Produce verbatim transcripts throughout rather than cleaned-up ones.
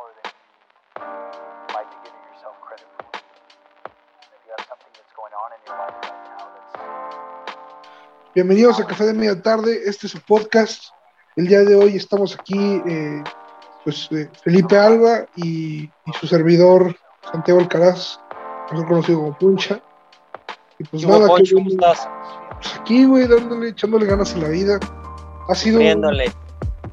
more than you might be giving yourself credit for. If you have something that's going on in your life right now that's... Bienvenidos a Café de Media Tarde, este es su podcast. El día de hoy estamos aquí, eh, pues, eh, Felipe Alba y, y su servidor Santiago Alcaraz, mejor conocido como Puncha. Y pues nada, Poncho, ¿cómo estás? Pues aquí, güey, dándole, echándole ganas en la vida. Ha sido,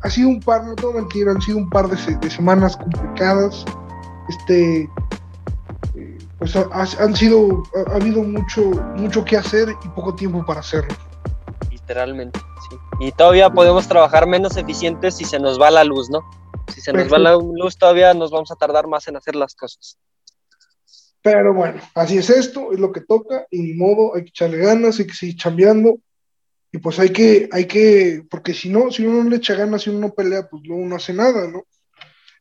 ha sido un par, no todo mentira, han sido un par de, de semanas complicadas. Este, eh, pues ha, han sido, ha, ha habido mucho, mucho que hacer y poco tiempo para hacerlo. Literalmente, sí. Y todavía podemos trabajar menos eficientes si se nos va la luz, ¿no? Si se nos Perfecto. va la luz, todavía nos vamos a tardar más en hacer las cosas. Pero bueno, así es esto, es lo que toca, y ni modo, hay que echarle ganas, hay que seguir chambeando, y pues hay que, hay que, porque si no, si uno no le echa ganas, si uno no pelea, pues luego no hace nada, ¿no?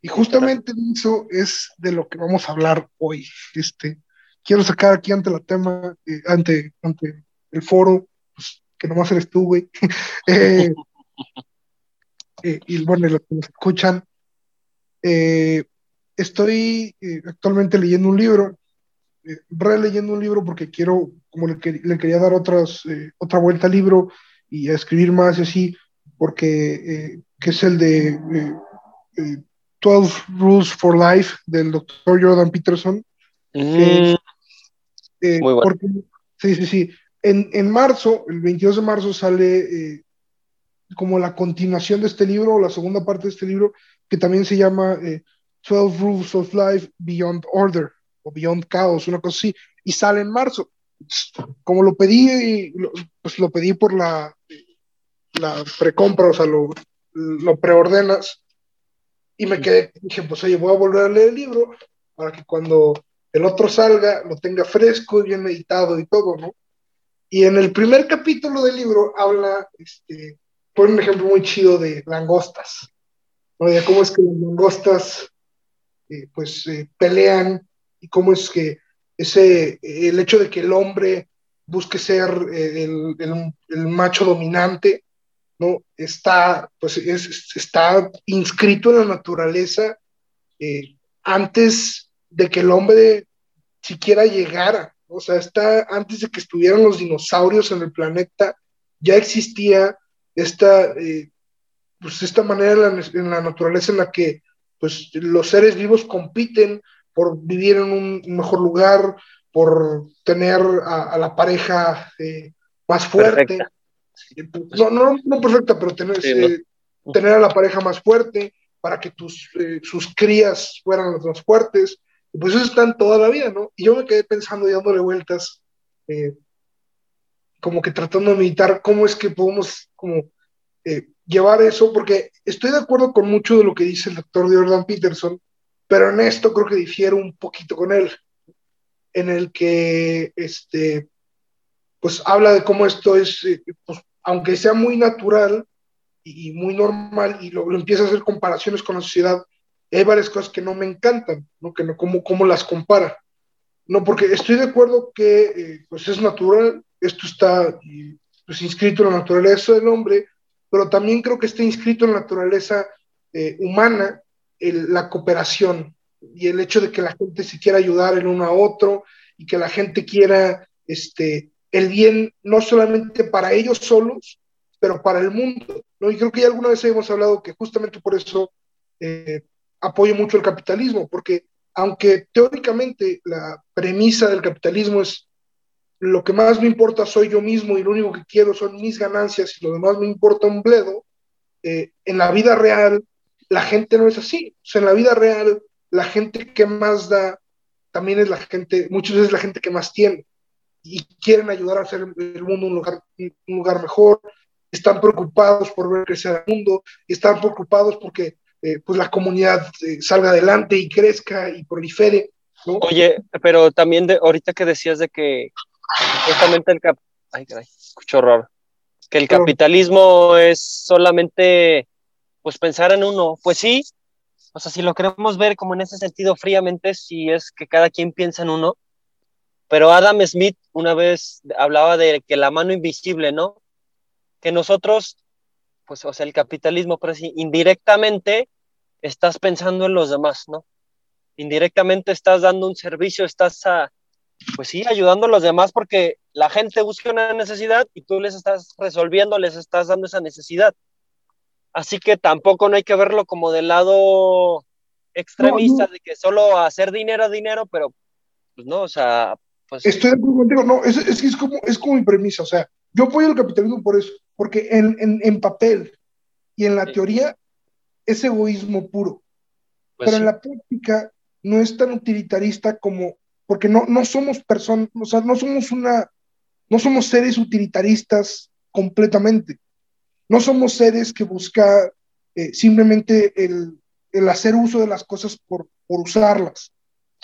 Y justamente eso es de lo que vamos a hablar hoy. Este, quiero sacar aquí ante la tema, eh, ante, ante el foro, pues, que nomás eres tú, güey. eh, eh, y bueno, los que nos escuchan, eh, estoy eh, actualmente leyendo un libro, releyendo un libro porque quiero, como le, le quería dar otras, eh, otra vuelta al libro y a escribir más y así, porque eh, que es el de eh, eh, doce Rules for Life del doctor Jordan Peterson. Mm. Eh, eh, Muy bueno. Porque, sí, sí, sí. En, en marzo, el veintidós de marzo sale eh, como la continuación de este libro, o la segunda parte de este libro, que también se llama eh, doce Rules of Life Beyond Order, o Beyond Chaos, una cosa así, y sale en marzo. Como lo pedí, pues lo pedí por la, la precompra, o sea, lo, lo preordenas, y me quedé, dije, pues oye, voy a volver a leer el libro, para que cuando el otro salga, lo tenga fresco y bien meditado y todo, ¿no? Y en el primer capítulo del libro habla, este, pone un ejemplo muy chido de langostas, ¿no? De cómo es que las langostas, eh, pues, eh, pelean, y cómo es que ese, el hecho de que el hombre busque ser el, el, el macho dominante, ¿no? Está, pues, es, está inscrito en la naturaleza eh, antes de que el hombre siquiera llegara, o sea, está antes de que estuvieran los dinosaurios en el planeta, ya existía esta, eh, pues esta manera en la, en la naturaleza en la que pues, los seres vivos compiten por vivir en un mejor lugar, por tener a, a la pareja eh, más fuerte. No, no, no perfecta, pero tener, sí, eh, no. tener a la pareja más fuerte para que tus, eh, sus crías fueran las más fuertes. Y pues eso está en toda la vida, ¿no? Y yo me quedé pensando y dándole vueltas, eh, como que tratando de meditar cómo es que podemos como, eh, llevar eso, porque estoy de acuerdo con mucho de lo que dice el doctor Jordan Peterson, pero en esto creo que difiero un poquito con él, en el que este, pues habla de cómo esto es, eh, pues, aunque sea muy natural y, y muy normal, y lo, lo empieza a hacer comparaciones con la sociedad, hay varias cosas que no me encantan, ¿no? Que no, cómo, cómo las compara. No, porque estoy de acuerdo que eh, pues es natural, esto está pues, inscrito en la naturaleza del hombre, pero también creo que está inscrito en la naturaleza eh, humana, El, la cooperación y el hecho de que la gente se quiera ayudar el uno a otro y que la gente quiera este, el bien no solamente para ellos solos, pero para el mundo, ¿no? Y creo que ya alguna vez hemos hablado que justamente por eso eh, apoyo mucho el capitalismo, porque aunque teóricamente la premisa del capitalismo es lo que más me importa soy yo mismo y lo único que quiero son mis ganancias y lo demás me importa un bledo, eh, en la vida real la gente no es así. O sea, en la vida real, la gente que más da también es la gente, muchas veces la gente que más tiene y quieren ayudar a hacer el mundo un lugar, un lugar mejor. Están preocupados por ver crecer el mundo, están preocupados porque eh, pues la comunidad eh, salga adelante y crezca y prolifere, ¿no? Oye, pero también de, ahorita que decías de que justamente el cap- ay, caray, escucho horror, que el pero, capitalismo es solamente pues pensar en uno, pues sí, o sea, si lo queremos ver como en ese sentido fríamente, sí es que cada quien piensa en uno, pero Adam Smith una vez hablaba de que la mano invisible, ¿no? Que nosotros, pues, o sea, el capitalismo, pero sí, indirectamente estás pensando en los demás, ¿no? Indirectamente estás dando un servicio, estás, a, pues sí, ayudando a los demás porque la gente busca una necesidad y tú les estás resolviendo, les estás dando esa necesidad. Así que tampoco no hay que verlo como del lado extremista, no, no. de que solo hacer dinero, dinero, pero pues no, o sea... Pues, estoy de acuerdo contigo, no, es, es que es como, es como mi premisa, o sea, yo apoyo el capitalismo por eso, porque en, en, en papel y en la sí. teoría es egoísmo puro, pues, pero sí. en la práctica no es tan utilitarista como, porque no, no somos personas, o sea, no somos una, no somos seres utilitaristas completamente, no somos seres que busca eh, simplemente el, el hacer uso de las cosas por, por usarlas,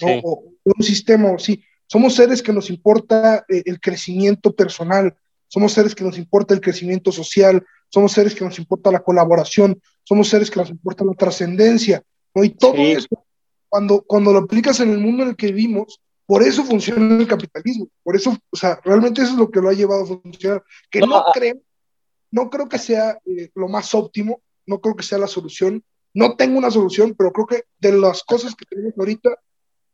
¿no? sí. o, o un sistema o sí. Somos seres que nos importa el crecimiento personal, somos seres que nos importa el crecimiento social, somos seres que nos importa la colaboración, somos seres que nos importa la trascendencia, ¿no? Y todo sí. eso, cuando, cuando lo aplicas en el mundo en el que vivimos, por eso funciona el capitalismo, por eso, o sea, realmente eso es lo que lo ha llevado a funcionar, que no, no creo, no creo que sea eh, lo más óptimo, no creo que sea la solución, no tengo una solución, pero creo que de las cosas que tenemos ahorita,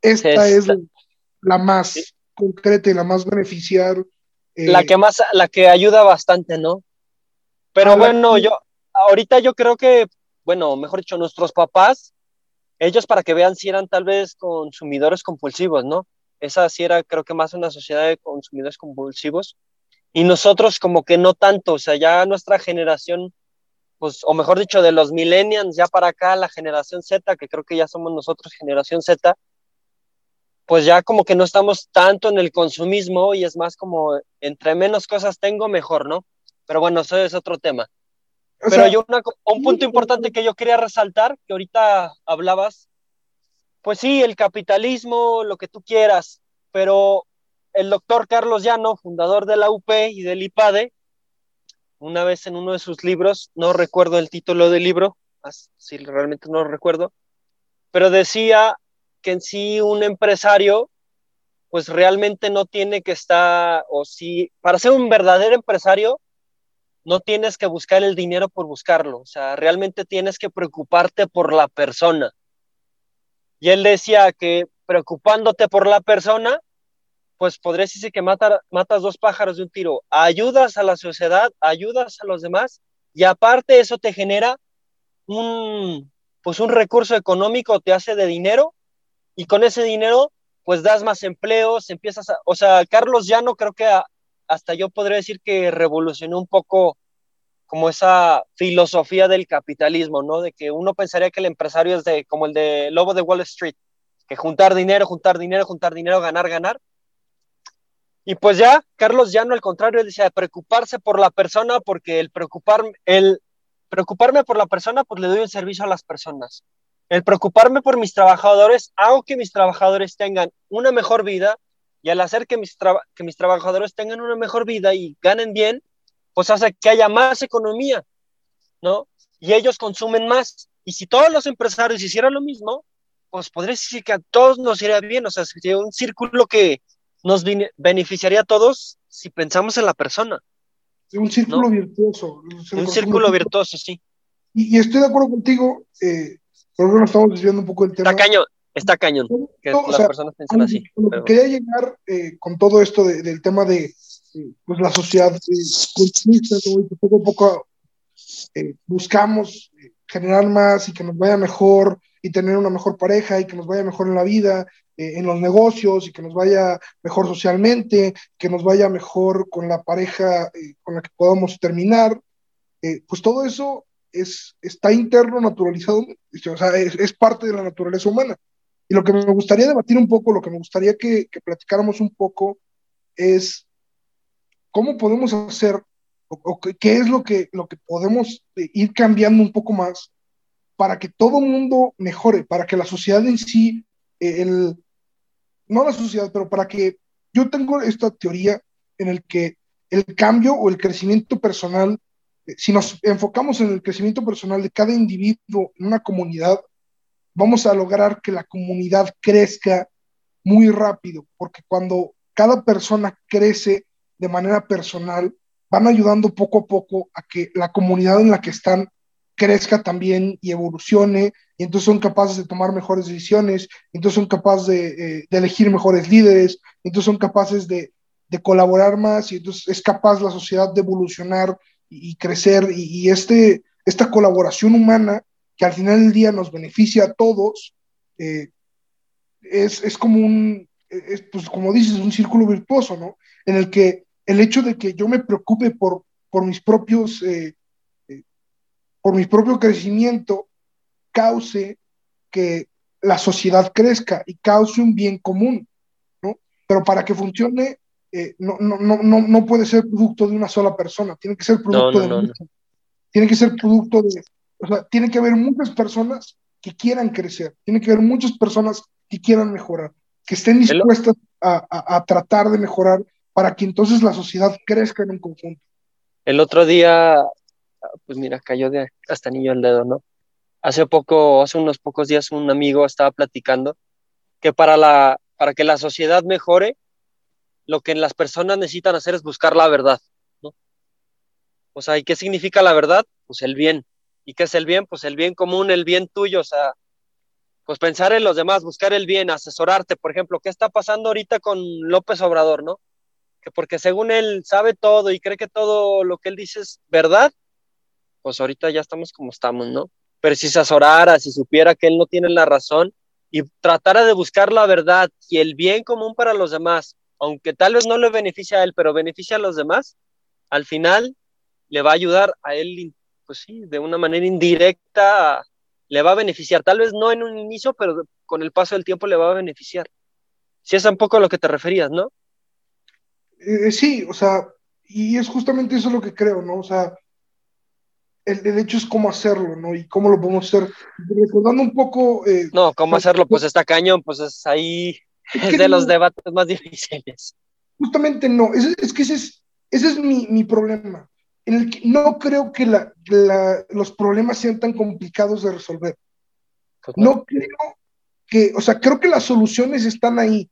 esta es... es la más sí. concreta y la más beneficiar. Eh, la que más, la que ayuda bastante, ¿no? Pero bueno, la... yo, ahorita yo creo que, bueno, mejor dicho, nuestros papás, ellos para que vean si eran tal vez consumidores compulsivos, ¿no? Esa sí era, creo que más una sociedad de consumidores compulsivos. Y nosotros como que no tanto, o sea, ya nuestra generación, pues, o mejor dicho, de los millennials, ya para acá, la generación Z, que creo que ya somos nosotros generación Z, pues ya como que no estamos tanto en el consumismo y es más como entre menos cosas tengo, mejor, ¿no? Pero bueno, eso es otro tema. O Pero yo una, un punto importante que yo quería resaltar, que ahorita hablabas, pues sí, el capitalismo, lo que tú quieras, pero el doctor Carlos Llano, fundador de la U P y del IPADE, una vez en uno de sus libros, no recuerdo el título del libro, si realmente no lo recuerdo, pero decía... que en sí un empresario pues realmente no tiene que estar, o sí, para ser un verdadero empresario no tienes que buscar el dinero por buscarlo, o sea, realmente tienes que preocuparte por la persona. Y él decía que preocupándote por la persona, pues podrías decir que matar, matas dos pájaros de un tiro, ayudas a la sociedad, ayudas a los demás, y aparte eso te genera un, pues un recurso económico, te hace de dinero, y con ese dinero, pues das más empleos, empiezas a... O sea, Carlos Llano creo que a, hasta yo podría decir que revolucionó un poco como esa filosofía del capitalismo, ¿no? De que uno pensaría que el empresario es de, como el de Lobo de Wall Street, que juntar dinero, juntar dinero, juntar dinero, ganar, ganar. Y pues ya, Carlos Llano, al contrario, decía preocuparse por la persona, porque el, preocupar, el preocuparme por la persona, pues le doy un servicio a las personas. El preocuparme por mis trabajadores, hago que mis trabajadores tengan una mejor vida, y al hacer que mis, tra- que mis trabajadores tengan una mejor vida y ganen bien, pues hace que haya más economía, ¿no? Y ellos consumen más. Y si todos los empresarios hicieran lo mismo, pues podría decir que a todos nos iría bien. O sea, sería un círculo que nos bin- beneficiaría a todos si pensamos en la persona. Un círculo ¿no? virtuoso. Un círculo virtuoso, sí. Y, y estoy de acuerdo contigo, eh... Creo que nos estamos desviando un poco del tema. Está cañón, está cañón, que no, las o sea, personas piensan así. Lo pero... que quería llegar eh, con todo esto de, del tema de eh, pues, la sociedad consumista, eh, que poco a poco eh, buscamos eh, generar más y que nos vaya mejor, y tener una mejor pareja, y que nos vaya mejor en la vida, eh, en los negocios, y que nos vaya mejor socialmente, que nos vaya mejor con la pareja eh, con la que podamos terminar. Eh, pues todo eso... Es, está interno, naturalizado, o sea, es, es parte de la naturaleza humana. Y lo que me gustaría debatir un poco, lo que me gustaría que, que platicáramos un poco es cómo podemos hacer, o, o qué es lo que, lo que podemos ir cambiando un poco más para que todo el mundo mejore, para que la sociedad en sí, el, no la sociedad, pero para que yo tengo esta teoría en el que el cambio o el crecimiento personal, si nos enfocamos en el crecimiento personal de cada individuo en una comunidad, vamos a lograr que la comunidad crezca muy rápido, porque cuando cada persona crece de manera personal, van ayudando poco a poco a que la comunidad en la que están crezca también y evolucione, y entonces son capaces de tomar mejores decisiones, entonces son capaces de, eh, de elegir mejores líderes, entonces son capaces de, de colaborar más, y entonces es capaz la sociedad de evolucionar y, y crecer, y, y este, esta colaboración humana, que al final del día nos beneficia a todos, eh, es, es como un, es, pues como dices, un círculo virtuoso, ¿no? En el que el hecho de que yo me preocupe por, por mis propios... Eh, por mi propio crecimiento, cause que la sociedad crezca y cause un bien común, ¿no? Pero para que funcione, eh, no, no, no, no puede ser producto de una sola persona, tiene que ser producto no, no, de no, muchas. No. Tiene que ser producto de... O sea, tiene que haber muchas personas que quieran crecer, tiene que haber muchas personas que quieran mejorar, que estén dispuestas a, a, a tratar de mejorar para que entonces la sociedad crezca en un conjunto. El otro día... Pues mira, cayó de hasta anillo al dedo, ¿no? Hace poco, hace unos pocos días, un amigo estaba platicando que para, la, para que la sociedad mejore, lo que las personas necesitan hacer es buscar la verdad, ¿no? O sea, ¿y qué significa la verdad? Pues el bien. ¿Y qué es el bien? Pues el bien común, el bien tuyo, o sea, pues pensar en los demás, buscar el bien, asesorarte. Por ejemplo, ¿qué está pasando ahorita con López Obrador, no? Que porque según él sabe todo y cree que todo lo que él dice es verdad, pues ahorita ya estamos como estamos, ¿no? Pero si se azorara, si supiera que él no tiene la razón y tratara de buscar la verdad y el bien común para los demás, aunque tal vez no le beneficie a él, pero beneficia a los demás, al final le va a ayudar a él, pues sí, de una manera indirecta, le va a beneficiar, tal vez no en un inicio, pero con el paso del tiempo le va a beneficiar. Si es un poco a lo que te referías, ¿no? Eh, sí, o sea, y es justamente eso lo que creo, ¿no? O sea, El, el hecho es cómo hacerlo, ¿no? Y cómo lo podemos hacer. Recordando un poco... Eh, no, cómo hacerlo, pues está cañón, pues es ahí, es, es que de no, los debates más difíciles. Justamente no, es, es que ese es, ese es mi, mi problema, en el que no creo que la, la, los problemas sean tan complicados de resolver. Total. No creo que, o sea, creo que las soluciones están ahí.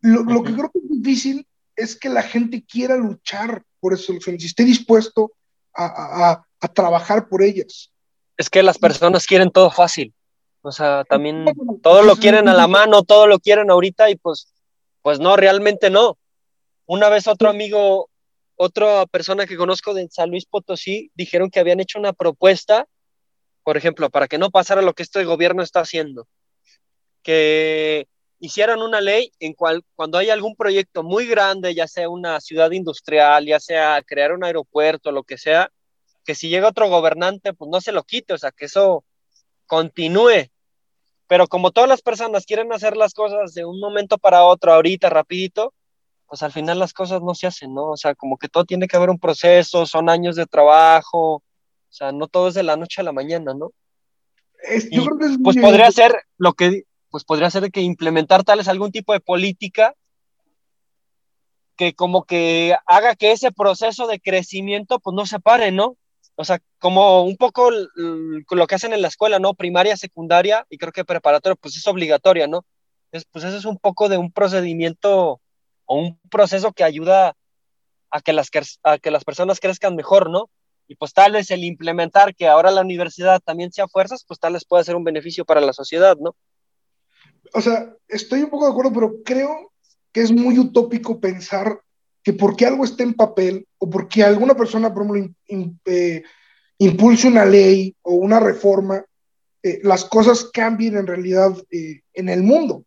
Lo, uh-huh. lo que creo que es difícil es que la gente quiera luchar por esas soluciones y esté dispuesto a... a, a a trabajar por ellas. Es que las personas quieren todo fácil, o sea, también todo lo quieren a la mano, todo lo quieren ahorita y pues, pues no, realmente no. Una vez otro amigo, otra persona que conozco de San Luis Potosí, dijeron que habían hecho una propuesta, por ejemplo, para que no pasara lo que este gobierno está haciendo, que hicieran una ley en cual cuando hay algún proyecto muy grande, ya sea una ciudad industrial, ya sea crear un aeropuerto, lo que sea, que si llega otro gobernante, pues no se lo quite, o sea, que eso continúe. Pero como todas las personas quieren hacer las cosas de un momento para otro, ahorita, rapidito, pues al final las cosas no se hacen, ¿no? O sea, como que todo tiene que haber un proceso, son años de trabajo, o sea, no todo es de la noche a la mañana, ¿no? Es, yo creo que es pues podría ser lo que, pues podría ser que implementar tales algún tipo de política que como que haga que ese proceso de crecimiento, pues no se pare, ¿no? O sea, como un poco lo que hacen en la escuela, ¿no? Primaria, secundaria y creo que preparatoria, pues es obligatoria, ¿no? Entonces, pues eso es un poco de un procedimiento o un proceso que ayuda a que las, a que las personas crezcan mejor, ¿no? Y pues tal vez el implementar que ahora la universidad también sea fuerzas, pues tal vez pueda ser un beneficio para la sociedad, ¿no? O sea, estoy un poco de acuerdo, pero creo que es muy utópico pensar que porque algo esté en papel o porque alguna persona, por ejemplo, in, in, eh, impulse una ley o una reforma, eh, las cosas cambien en realidad eh, en el mundo,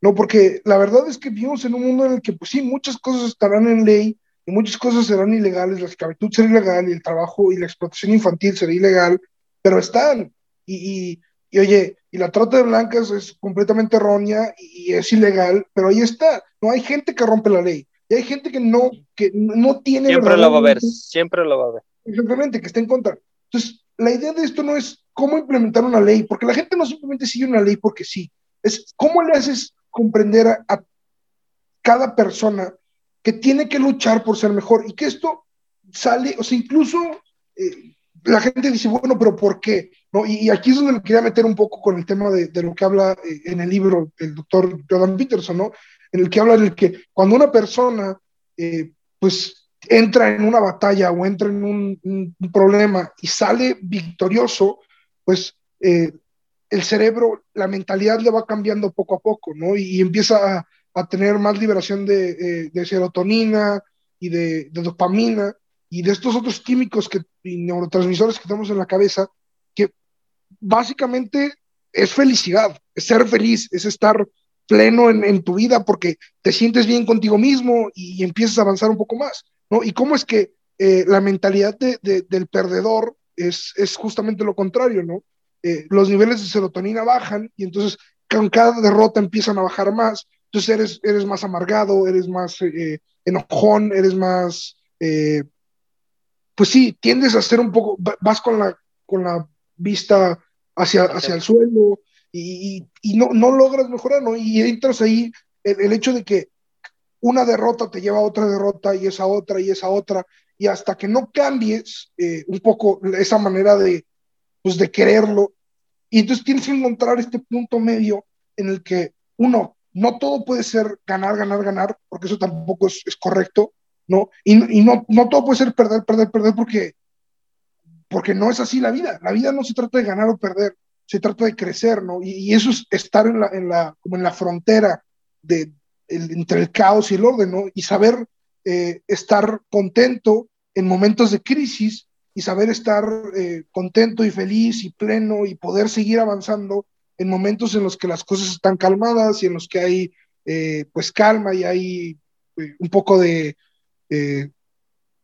¿no? Porque la verdad es que vivimos en un mundo en el que, pues sí, muchas cosas estarán en ley y muchas cosas serán ilegales, la esclavitud será ilegal y el trabajo y la explotación infantil será ilegal, pero están. Y, y, y oye, y la trata de blancas es completamente errónea y, y es ilegal, pero ahí está. No hay gente que rompe la ley. Y hay gente que no, que no tiene... Siempre lo va a ver, siempre lo va a ver. Exactamente, que está en contra. Entonces, la idea de esto no es cómo implementar una ley, porque la gente no simplemente sigue una ley porque sí. Es cómo le haces comprender a, a cada persona que tiene que luchar por ser mejor y que esto sale, o sea, incluso eh, la gente dice, bueno, pero ¿por qué? ¿No? Y, y aquí es donde me quería meter un poco con el tema de, de lo que habla eh, en el libro el doctor Jordan Peterson, ¿no? En el que habla de que cuando una persona eh, pues entra en una batalla o entra en un, un, un problema y sale victorioso, pues eh, el cerebro, la mentalidad le va cambiando poco a poco, ¿no? Y, y empieza a, a tener más liberación de, eh, de serotonina y de, de dopamina y de estos otros químicos que, y neurotransmisores que tenemos en la cabeza, que básicamente es felicidad, es ser feliz, es estar pleno en, en tu vida porque te sientes bien contigo mismo y, y empiezas a avanzar un poco más, ¿no? Y cómo es que eh, la mentalidad de, de, del perdedor es, es justamente lo contrario, ¿no? Eh, los niveles de serotonina bajan y entonces con cada derrota empiezan a bajar más, entonces eres, eres más amargado, eres más eh, enojón, eres más... Eh, pues sí, tiendes a ser un poco... Vas con la, con la vista hacia, hacia el suelo y, y, y no, no logras mejorar, ¿no? Y entras ahí, el, el hecho de que una derrota te lleva a otra derrota y esa otra y esa otra, y hasta que no cambies eh, un poco esa manera de, pues, de quererlo, y entonces tienes que encontrar este punto medio en el que, uno, no todo puede ser ganar, ganar, ganar, porque eso tampoco es, es correcto, ¿no? Y, y no, no todo puede ser perder, perder, perder, porque, porque no es así la vida. La vida no se trata de ganar o perder, se trata de crecer, ¿no? Y, y eso es estar en la, en la, como en la frontera de El, entre el caos y el orden, ¿no? Y saber eh, estar contento en momentos de crisis y saber estar eh, contento y feliz y pleno y poder seguir avanzando en momentos en los que las cosas están calmadas y en los que hay eh, pues calma y hay eh, un poco de eh,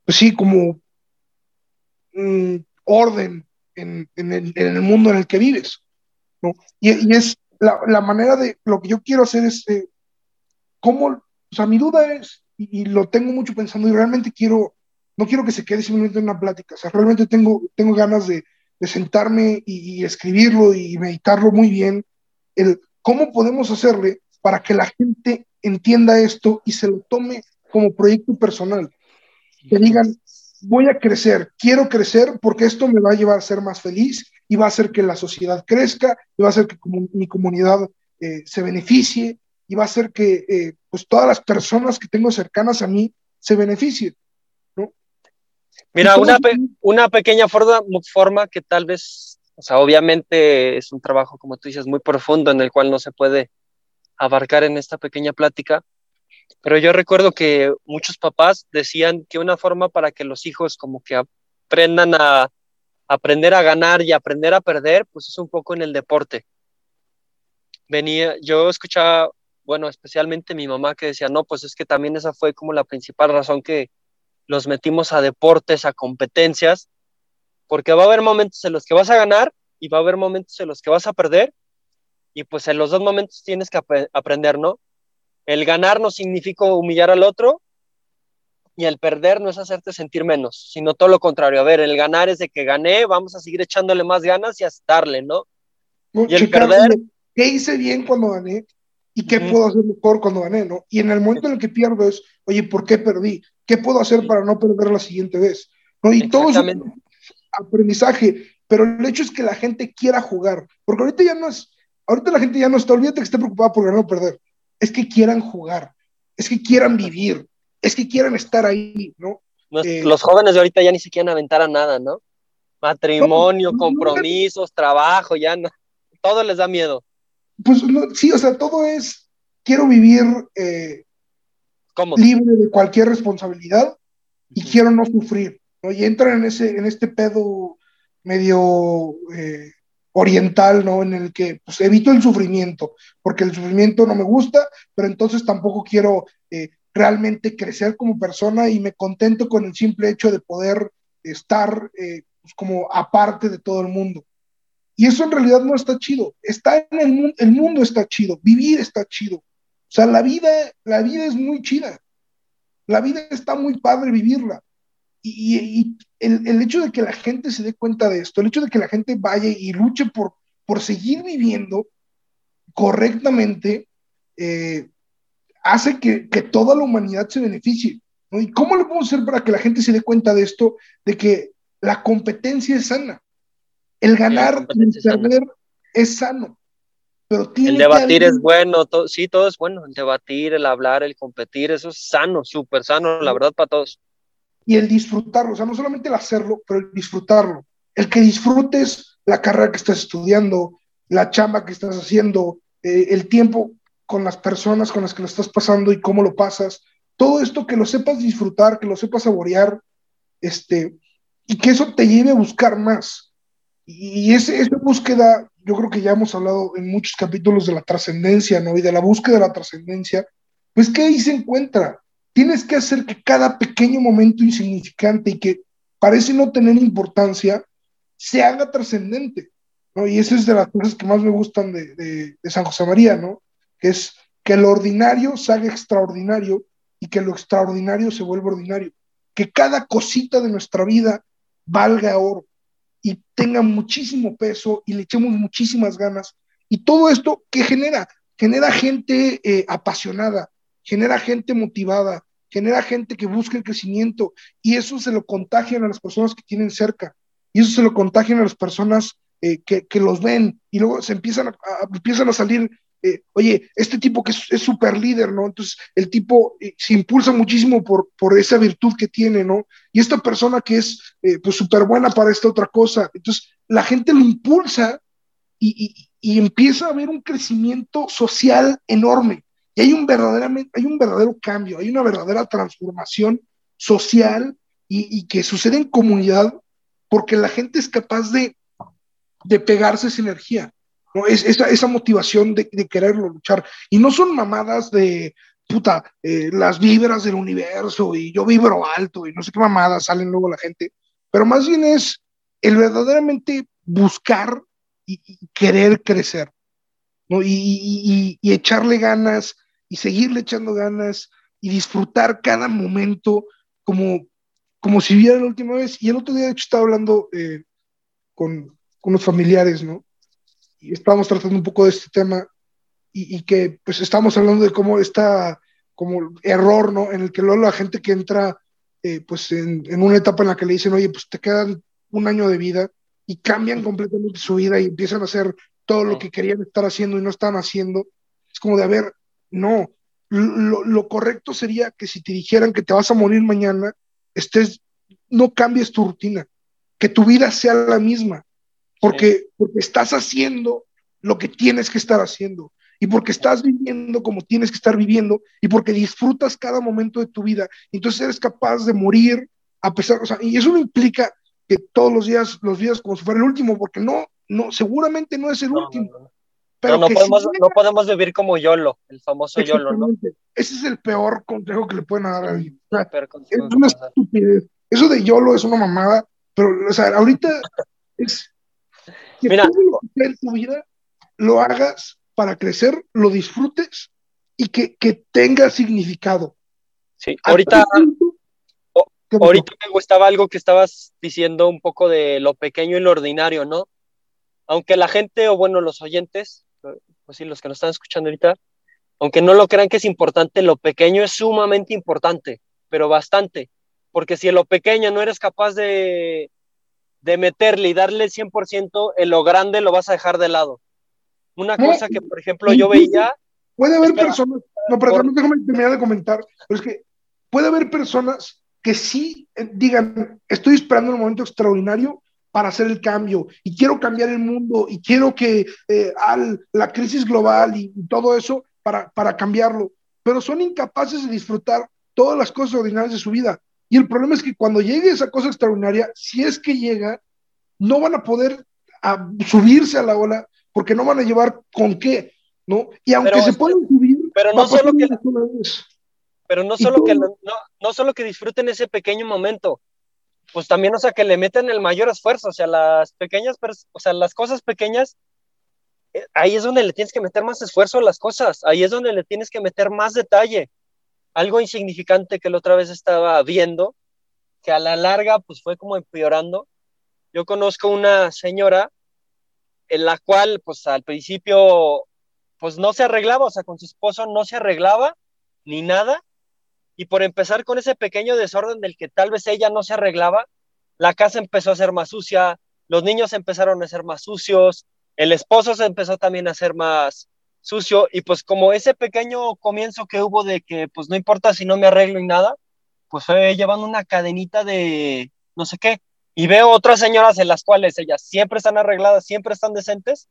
pues sí, como mm, orden en, en, el, en el mundo en el que vives, ¿no? Y, y es la, la manera de, lo que yo quiero hacer es eh, ¿Cómo? O sea, mi duda es, y, y lo tengo mucho pensando, y realmente quiero, no quiero que se quede simplemente en una plática, o sea, realmente tengo, tengo ganas de, de sentarme y, y escribirlo y meditarlo muy bien, el cómo podemos hacerle para que la gente entienda esto y se lo tome como proyecto personal, que digan, voy a crecer, quiero crecer porque esto me va a llevar a ser más feliz y va a hacer que la sociedad crezca, y va a hacer que comun- mi comunidad eh, se beneficie, y va a hacer que eh, pues todas las personas que tengo cercanas a mí se beneficien, ¿no? Mira, Entonces, una, pe- una pequeña forma, forma que tal vez, o sea, obviamente es un trabajo, como tú dices, muy profundo, en el cual no se puede abarcar en esta pequeña plática, pero yo recuerdo que muchos papás decían que una forma para que los hijos como que aprendan a aprender a ganar y aprender a perder, pues es un poco en el deporte. Venía, yo escuchaba... Bueno, especialmente mi mamá, que decía, no, pues es que también esa fue como la principal razón que los metimos a deportes, a competencias, porque va a haber momentos en los que vas a ganar y va a haber momentos en los que vas a perder, y pues en los dos momentos tienes que ap- aprender, ¿no? El ganar no significa humillar al otro, y el perder no es hacerte sentir menos, sino todo lo contrario. A ver, el ganar es de que gané, vamos a seguir echándole más ganas y a darle, ¿no? no y el perder... ¿Qué hice bien cuando gané? ¿Y qué uh-huh. puedo hacer mejor cuando gané, no? Y en el momento en el que pierdo es, oye, ¿por qué perdí? ¿Qué puedo hacer para no perder la siguiente vez? ¿No? Y todo es aprendizaje, pero el hecho es que la gente quiera jugar, porque ahorita ya no es, ahorita la gente ya no está, olvídate que esté preocupada por ganar o perder, es que quieran jugar, es que quieran vivir, es que quieran estar ahí, ¿no? Los, eh, los jóvenes de ahorita ya ni se quieren aventar a nada, ¿no? Matrimonio, no, compromisos, no, trabajo, ya no, todo les da miedo. Pues no, sí, o sea, todo es quiero vivir eh, libre de cualquier responsabilidad y uh-huh. quiero no sufrir, ¿no? Y entran en ese, en este pedo medio eh, oriental, ¿no? En el que pues, evito el sufrimiento, porque el sufrimiento no me gusta, pero entonces tampoco quiero eh, realmente crecer como persona y me contento con el simple hecho de poder estar eh, pues, como aparte de todo el mundo. Y eso en realidad no está chido. Está en el mundo, el mundo está chido, vivir está chido. O sea, la vida, la vida es muy chida. La vida está muy padre vivirla. Y, y, y el, el hecho de que la gente se dé cuenta de esto, el hecho de que la gente vaya y luche por, por seguir viviendo correctamente, eh, hace que, que toda la humanidad se beneficie, ¿no? ¿Y cómo lo podemos hacer para que la gente se dé cuenta de esto, de que la competencia es sana? El ganar y el perder es sano. Pero tiene el debatir que haber... es bueno, to- sí, todo es bueno. El debatir, el hablar, el competir, eso es sano, súper sano, la verdad, para todos. y el disfrutarlo, o sea, no solamente el hacerlo, pero el disfrutarlo, el que disfrutes la carrera que estás estudiando, la chamba que estás haciendo, eh, el tiempo con las personas con las que lo estás pasando y cómo lo pasas, todo esto que lo sepas disfrutar, que lo sepas saborear, este, y que eso te lleve a buscar más. Y ese, esa búsqueda, yo creo que ya hemos hablado en muchos capítulos de la trascendencia, ¿no? Y de la búsqueda de la trascendencia, pues que ahí se encuentra. Tienes que hacer que cada pequeño momento insignificante y que parece no tener importancia, se haga trascendente, ¿no? Y esa es de las cosas que más me gustan de, de, de San José María, ¿no? Que es que lo ordinario se haga extraordinario y que lo extraordinario se vuelva ordinario. Que cada cosita de nuestra vida valga oro y tenga muchísimo peso y le echemos muchísimas ganas. Y todo esto, ¿qué genera? Genera gente eh, apasionada, genera gente motivada, genera gente que busca el crecimiento, y eso se lo contagian a las personas que tienen cerca, y eso se lo contagian a las personas eh, que, que los ven, y luego se empiezan a, a, empiezan a salir, eh, oye, este tipo que es súper líder, ¿no? Entonces el tipo eh, se impulsa muchísimo por, por esa virtud que tiene, ¿no? Y esta persona que es eh, pues súper buena para esta otra cosa, entonces la gente lo impulsa y, y, y empieza a haber un crecimiento social enorme. Y hay un, verdaderamente, hay un verdadero cambio, hay una verdadera transformación social y, y que sucede en comunidad porque la gente es capaz de, de pegarse esa energía, ¿no? Es, esa, esa motivación de, de quererlo luchar. Y no son mamadas de, puta, eh, las vibras del universo y yo vibro alto y no sé qué mamadas salen luego la gente, pero más bien es el verdaderamente buscar y, y querer crecer, ¿no? Y, y, y, y echarle ganas, y seguirle echando ganas y disfrutar cada momento como, como si hubiera la última vez. Y el otro día, de hecho, estaba hablando eh, con, con los familiares, ¿no? Y estábamos tratando un poco de este tema y, y que, pues, estábamos hablando de cómo está como error, ¿no? En el que luego la gente que entra, eh, pues, en, en una etapa en la que le dicen, oye, pues, te quedan un año de vida y cambian completamente su vida y empiezan a hacer todo lo que querían estar haciendo y no están haciendo. Es como de, a ver, no, lo, lo correcto sería que si te dijeran que te vas a morir mañana, estés, no cambies tu rutina, que tu vida sea la misma, porque, sí. porque estás haciendo lo que tienes que estar haciendo, y porque estás viviendo como tienes que estar viviendo, y porque disfrutas cada momento de tu vida, entonces eres capaz de morir, a pesar, o sea, y eso no implica que todos los días, los días como si fuera el último, porque no, no, seguramente no es el no, último. No, no. Pero no, no, podemos, si... no podemos vivir como YOLO, el famoso YOLO, ¿no? Ese es el peor consejo que le pueden dar a alguien. O sea, es una estupidez. Eso de YOLO es una mamada, pero, o sea, ahorita es que mira, todo lo que en tu vida lo hagas para crecer, lo disfrutes y que, que tenga significado. Sí, ahorita, oh, ahorita me gustaba algo que estabas diciendo un poco de lo pequeño y lo ordinario, ¿no? Aunque la gente, o bueno, los oyentes, pues sí, los que nos están escuchando ahorita, aunque no lo crean que es importante, lo pequeño es sumamente importante, pero bastante, porque si en lo pequeño no eres capaz de, de meterle y darle el cien por ciento, en lo grande lo vas a dejar de lado. Una no, cosa que, por ejemplo, yo veía... Puede haber espera, personas... No, pero por... déjame terminar de comentar, pero es que puede haber personas que sí eh, digan, estoy esperando un momento extraordinario para hacer el cambio, y quiero cambiar el mundo, y quiero que eh, al, la crisis global y, y todo eso, para, para cambiarlo, pero son incapaces de disfrutar todas las cosas ordinarias de su vida, y el problema es que cuando llegue esa cosa extraordinaria, si es que llega, no van a poder a, subirse a la ola, porque no van a llevar con qué, ¿no? Y aunque pero, se puedan subir, pero no solo que la, pero no solo que la, no, no solo que disfruten ese pequeño momento, pues también, o sea, que le meten el mayor esfuerzo, o sea, las pequeñas, o sea, las cosas pequeñas, eh, ahí es donde le tienes que meter más esfuerzo a las cosas, ahí es donde le tienes que meter más detalle, algo insignificante que la otra vez estaba viendo, que a la larga, pues fue como empeorando. Yo conozco una señora en la cual, pues al principio, pues no se arreglaba, o sea, con su esposo no se arreglaba, ni nada, y por empezar con ese pequeño desorden del que tal vez ella no se arreglaba, la casa empezó a ser más sucia, los niños empezaron a ser más sucios, el esposo se empezó también a ser más sucio, y pues como ese pequeño comienzo que hubo de que pues no importa si no me arreglo y nada, pues fue llevando una cadenita de no sé qué, y veo otras señoras en las cuales ellas siempre están arregladas, siempre están decentes,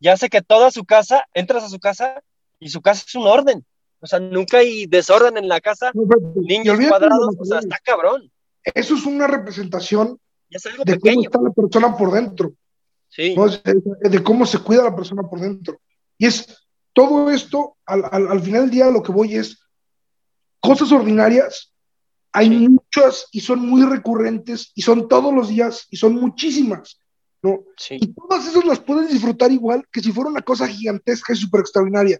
y hace que toda su casa, entras a su casa, y su casa es un orden, o sea, nunca hay desorden en la casa, no, niños cuadrados, o sea, está cabrón. Eso es una representación es algo de pequeño. Cómo está la persona por dentro, sí. ¿No? de, de cómo se cuida la persona por dentro, y es todo esto, al, al, al final del día lo que voy es, cosas ordinarias, hay sí. muchas y son muy recurrentes y son todos los días y son muchísimas, ¿no? Sí. Y todas esas las puedes disfrutar igual que si fuera una cosa gigantesca y súper extraordinaria.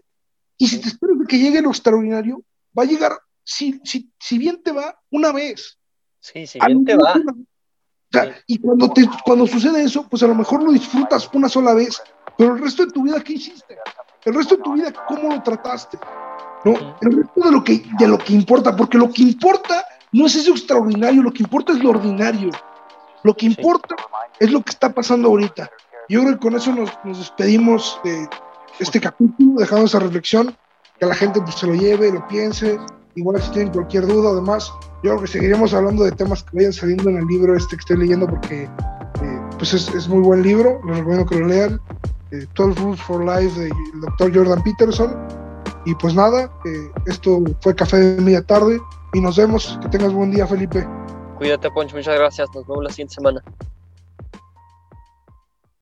Y si te esperas que llegue lo extraordinario, va a llegar, si, si, si bien te va, una vez. Sí, si bien te va. Una, o sea, sí. Y cuando, te, cuando sucede eso, pues a lo mejor lo disfrutas una sola vez, pero el resto de tu vida, ¿qué hiciste? El resto de tu vida, ¿cómo lo trataste? ¿No? El resto de lo, que, de lo que importa, porque lo que importa no es eso extraordinario, lo que importa es lo ordinario. Lo que importa es lo que está pasando ahorita. Yo creo que con eso nos, nos despedimos de este capítulo, dejando esa reflexión, que la gente pues, se lo lleve, lo piense, igual si tienen cualquier duda o demás. Yo creo que seguiremos hablando de temas que vayan saliendo en el libro este que estoy leyendo, porque eh, pues es, es muy buen libro, les recomiendo que lo lean. Eh, doce Rules for Life del doctor Jordan Peterson. Y pues nada, eh, esto fue Café de Media Tarde y nos vemos. Que tengas buen día, Felipe. Cuídate, Poncho, muchas gracias. Nos vemos la siguiente semana.